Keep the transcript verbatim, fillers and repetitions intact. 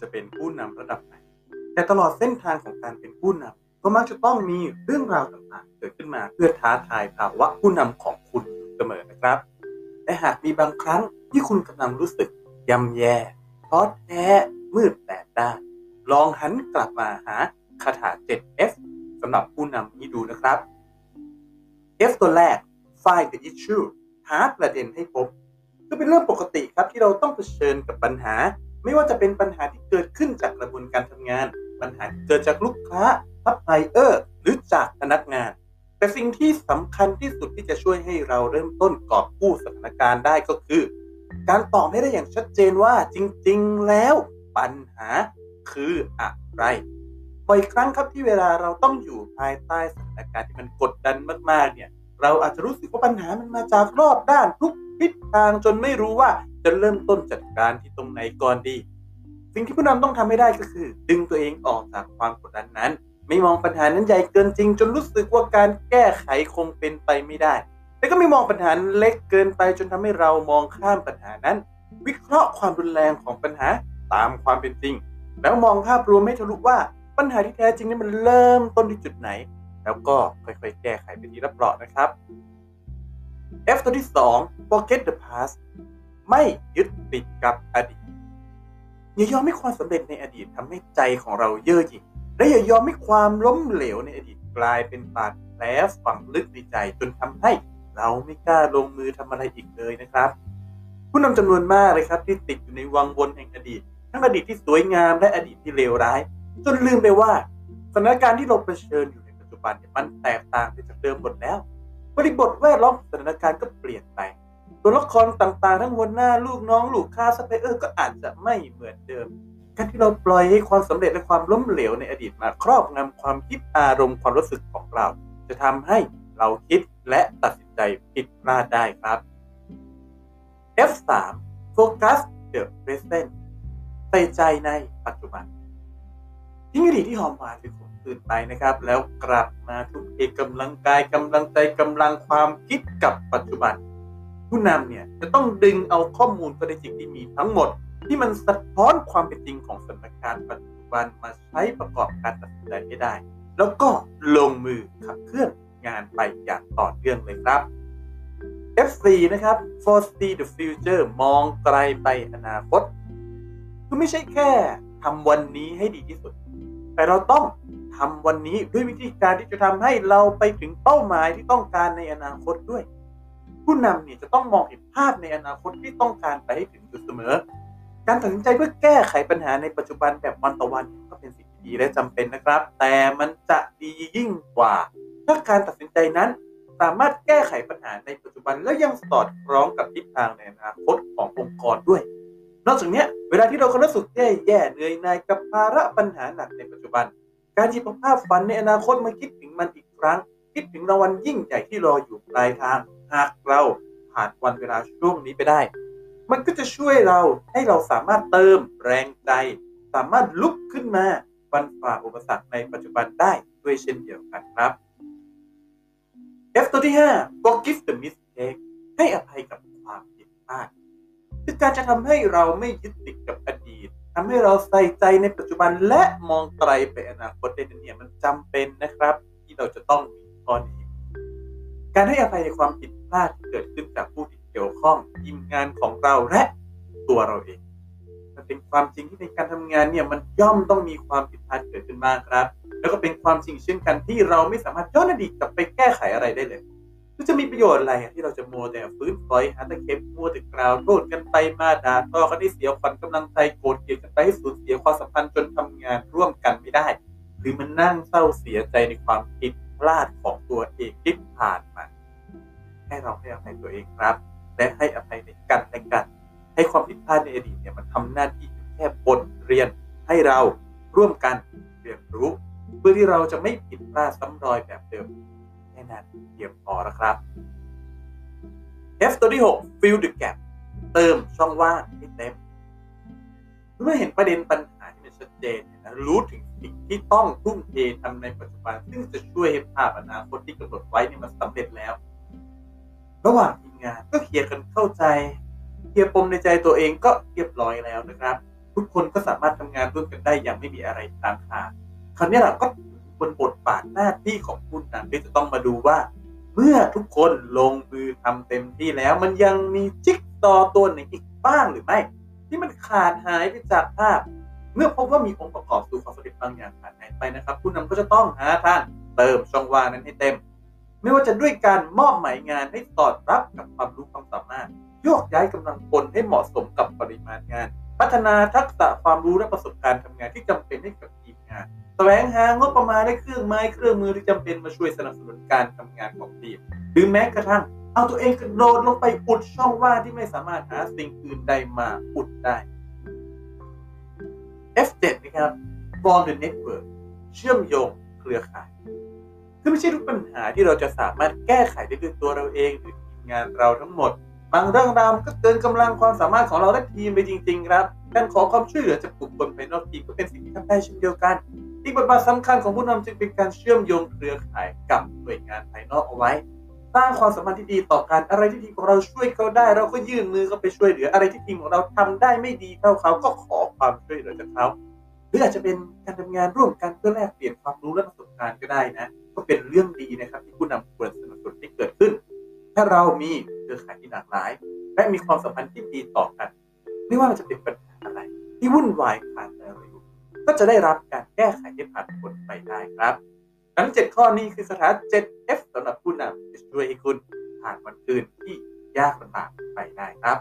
จะเป็นผู้นำระดับไหนแต่ตลอดเส้นทางของการเป็นผู้นำก็มักจะต้องมีเรื่องราวต่างๆเกิดขึ้นมาเพื่อท้าทายภาวะผู้นำของคุณเสมอนะครับและหากมีบางครั้งที่คุณกำลังรู้สึกย่ำแย่ท้อแท้มืดแปดด้านลองหันกลับมาหาคาถา เซเว่น เอฟ สำหรับผู้นำนี้ดูนะครับ F ตัวแรก Find the issue หาประเด็นให้พบก็เป็นเรื่องปกติครับที่เราต้องเผชิญกับปัญหาไม่ว่าจะเป็นปัญหาที่เกิดขึ้นจากกระบวนการทำงานปัญหาที่เกิดจากลูกค้าซัพพลายเออร์หรือจากพนักงานแต่สิ่งที่สำคัญที่สุดที่จะช่วยให้เราเริ่มต้นกอบกู้สถานการณ์ได้ก็คือการตอบให้ได้อย่างชัดเจนว่าจริงๆแล้วปัญหาคืออะไรบ่อยครั้งครับที่เวลาเราต้องอยู่ภายใต้สถานการณ์ที่มันกดดันมากๆเนี่ยเราอาจจะรู้สึกว่าปัญหามันมาจากรอบด้านทุกทิศทางจนไม่รู้ว่าจะเริ่มต้นจัดการที่ตรงไหนก่อนดีสิ่งที่ผู้นำต้องทำให้ได้ก็คือดึงตัวเองออกจากความกดดันนั้นไม่มองปัญหานั้นใหญ่เกินจริงจนรู้สึกว่าการแก้ไขคงเป็นไปไม่ได้แต่ก็ไม่มองปัญหาเล็กเกินไปจนทำให้เรามองข้ามปัญหานั้นวิเคราะห์ความรุนแรงของปัญหาตามความเป็นจริงแล้วมองภาพรวมให้ทะลุว่าปัญหาที่แท้จริงนั้นมันเริ่มต้นที่จุดไหนแล้วก็ค่อยๆแก้ไขไปทีละเปราะนะครับ F ตัวที่ สอง Forget the past ไม่ยึดติดกับอดีตอย่ายอมให้ความสำเร็จในอดีตทำให้ใจของเราเย่อหยิ่งและอย่ายอมให้ความล้มเหลวในอดีตกลายเป็นบาดแผลฝังลึกในใจจนทำให้เราไม่กล้าลงมือทำอะไรอีกเลยนะครับผู้นำจำนวนมากเลยครับที่ติดอยู่ในวังวนแห่งอดีตทั้งอดีตที่สวยงามและอดีตที่เลวร้ายจนลืมไปว่าสถานการณ์ที่เราเผชิญอยู่ในปัจจุบันเนี่ยมันแตกต่างไปจากเดิมหมดแล้วบริบทแวดล้อมสถานการณ์ก็เปลี่ยนไปตัวละครต่างๆทั้งหัวหน้าลูกน้องลูกค้าซัพพลายเออร์ก็อาจจะไม่เหมือนเดิมการที่เราปล่อยให้ความสำเร็จและความล้มเหลวในอดีตมาครอบงำความคิดอารมณ์ความรู้สึกของเราจะทำให้เราคิดและตัดสินใจผิดพลาดได้ครับ เอฟ สาม Focus the Present ใส่ใจในปัจจุบันทิ้งอดีตที่หอมหวานที่สุดคืนไปนะครับแล้วกลับมาทุ่มเทกำลังกายกำลังใจกำลังความคิดกับปัจจุบันผู้นำเนี่ยจะต้องดึงเอาข้อมูลข้อเท็จจริงที่มีทั้งหมดที่มันสะท้อนความเป็นจริงของสถานการณ์ปัจจุบันมาใช้ประกอบการตัดสินใจให้ได้แล้วก็ลงมือขับเคลื่อนงานไปอย่างต่อเนื่องเลยครับ เอฟ สี่ นะครับ Foresee the Future มองไกลไปอนาคตคือไม่ใช่แค่ทำวันนี้ให้ดีที่สุดแต่เราต้องทำวันนี้ด้วยวิธีการที่จะทำให้เราไปถึงเป้าหมายที่ต้องการในอนาคตด้วยผู้นำเนี่ยจะต้องมองเห็นภาพในอนาคตที่ต้องการไปให้ถึงอยู่เสมอการตัดสินใจเพื่อแก้ไขปัญหาในปัจจุบันแบบวันต่อวันก็เป็นสิ่งที่ดีและจำเป็นนะครับแต่มันจะดียิ่งกว่าถ้าการตัดสินใจนั้นสามารถแก้ไขปัญหาในปัจจุบันและยังสอดคล้องกับทิศทางในอนาคตขององค์กรด้วยนอกจากนี้เวลาที่เรารู้สึกแย่ๆเหนื่อยนายกับภาระปัญหาหนักในปัจจุบันการหยิบภาพฝันในอนาคตมาคิดถึงมันอีกครั้งคิดถึงรางวัลยิ่งใหญ่ที่รออยู่ปลายทางหากเราผ่านวันเวลาช่วงนี้ไปได้มันก็จะช่วยเราให้เราสามารถเติมแรงใจสามารถลุกขึ้นมาฟันฝ่าอุปสรรคในปัจจุบันได้ด้วยเช่นเดียวกันครับ F ตัวที่ ห้า Forgive the mistake ให้อภัยกับความผิดพลาดคือการจะทำให้เราไม่ยึดติดกับอดีตทำให้เราใส่ใจในปัจจุบันและมองไกลไปอนาคตได้เนี่ยมันจำเป็นนะครับที่เราจะต้องมีข้อนี้การให้อภัยในความผิดพลาดที่เกิดขึ้นจากผู้ที่เกี่ยวข้องทีมงานของเราและตัวเราเองมันเป็นความจริงที่ในการทำงานเนี่ยมันย่อมต้องมีความผิดพลาดเกิดขึ้นบ้างครับแล้วก็เป็นความจริงเช่นกันที่เราไม่สามารถย้อนอดีตกลับไปแก้ไขอะไรได้เลยจะมีประโยชน์อะไรที่เราจะมัวแต่ฟื้นปล่อยหาตะเข็บมัวแต่กล่าวโทษกันไปมาด่าทอกันให้เสียขวัญกำลังใจโกรธเกลียดกันไปให้สูญเสียความสัมพันธ์จนทำงานร่วมกันไม่ได้หรือมันนั่งเศร้าเสียใจในความผิดพลาดของตัวเองที่ผ่านมาให้เราให้อภัยตัวเองครับและให้อภัยในกันและกันให้ความผิดพลาดในอดีตเนี่ยมันทำหน้าที่แค่บทเรียนให้เราร่วมกันเรียนรู้เพื่อที่เราจะไม่ผิดพลาดซ้ำรอยแบบเดิมแน่นอนเพียงพอแล้วครับ F ตัวที่ หก Fill the gap เติมช่องว่างให้เต็มเมื่อเห็นประเด็นปัญหาที่มันชัดเจนนะรู้ถึงสิ่งที่ต้องทุ่มเททำในปัจจุบันซึ่งจะช่วยให้ภาพอนาคตที่กำหนดไว้เนี่ยมันสำเร็จแล้วระหว่างทีมงานก็เคลียร์กันเข้าใจเคลียร์ปมในใจตัวเองก็เรียบร้อยแล้วนะครับ ทุกคนก็สามารถทำงานร่วมกันได้อย่างไม่มีอะไรต่างหากคราวนี้เราก็บนบทบาทหน้าที่ของผู้นำที่จะต้องมาดูว่าเมื่อทุกคนลงมือทำเต็มที่แล้วมันยังมีจิ๊กซอว์ตัวไหนอีกบ้างหรือไม่ที่มันขาดหายไปจากภาพเมื่อพบว่ามีองค์ประกอบสู่ความสำเร็จบางอย่างขาดหายไปนะครับผู้นำก็จะต้องหาทางเติมช่องว่างนั้นให้เต็มไม่ว่าจะด้วยการมอบหมายงานให้สอดรับกับความรู้ความสามารถโยกย้ายกำลังพลให้เหมาะสมกับปริมาณงานพัฒนาทักษะความรู้และประสบการณ์ทำงานที่จำเป็นให้กับทีมงานแสวงหางบประมาณและเครื่องไม้เครื่องมือที่จำเป็นมาช่วยสนับสนุนการทำงานของทีมหรือแม้กระทั่งเอาตัวเองกระโดดลงไปอุดช่องว่างที่ไม่สามารถหาสิ่งอื่นใดมาอุดได้ เอฟ เจ็ด นะครับ Form the Network เชื่อมโยงเครือข่ายคือไม่ใช่ทุกปัญหาที่เราจะสามารถแก้ไขได้ด้วยตัวเราเองหรือทีมงานเราทั้งหมดบางเรื่องราวก็เกินกำลังความสามารถของเราและทีมไปจริงๆครับการขอความช่วยเหลือจากบุคคลภายนอกทีมก็เป็นสิ่งที่ทำได้เช่นเดียวกันอีกบทบาทสำคัญของผู้นำจึงเป็นการเชื่อมโยงเครือข่ายกับหน่วยงานภายนอกเอาไว้สร้างความสัมพันธ์ที่ดีต่อกันอะไรที่ทีมของเราช่วยเขาได้เราก็ยื่นมือเข้าไปช่วยเหลืออะไรที่ทีมของเราทำได้ไม่ดีเท่าเขาก็ขอความช่วยเหลือจากเขาหรืออาจจะเป็นการทำงานร่วมกันเพื่อแลกเปลี่ยนความรู้และประสบการณ์ก็ได้นะก็เป็นเรื่องดีนะครับที่ผู้นำควรสนับสนุนให้เกิดขึ้นถ้าเรามีเครือข่ายที่หลากหลายและมีความสัมพันธ์ที่ดีต่อกันไม่ว่ามันจะเป็นปัญหาอะไรที่วุ่นวายผ่านไปเร็วก็จะได้รับการแก้ไขที่ผ่านพ้นไปได้ครับทั้งเจ็ดข้อนี้คือสถาน เจ็ด เอฟ สำหรับผู้นำจะช่วยให้คุณผ่านวันคืนที่ยากลำบากไปได้ครับ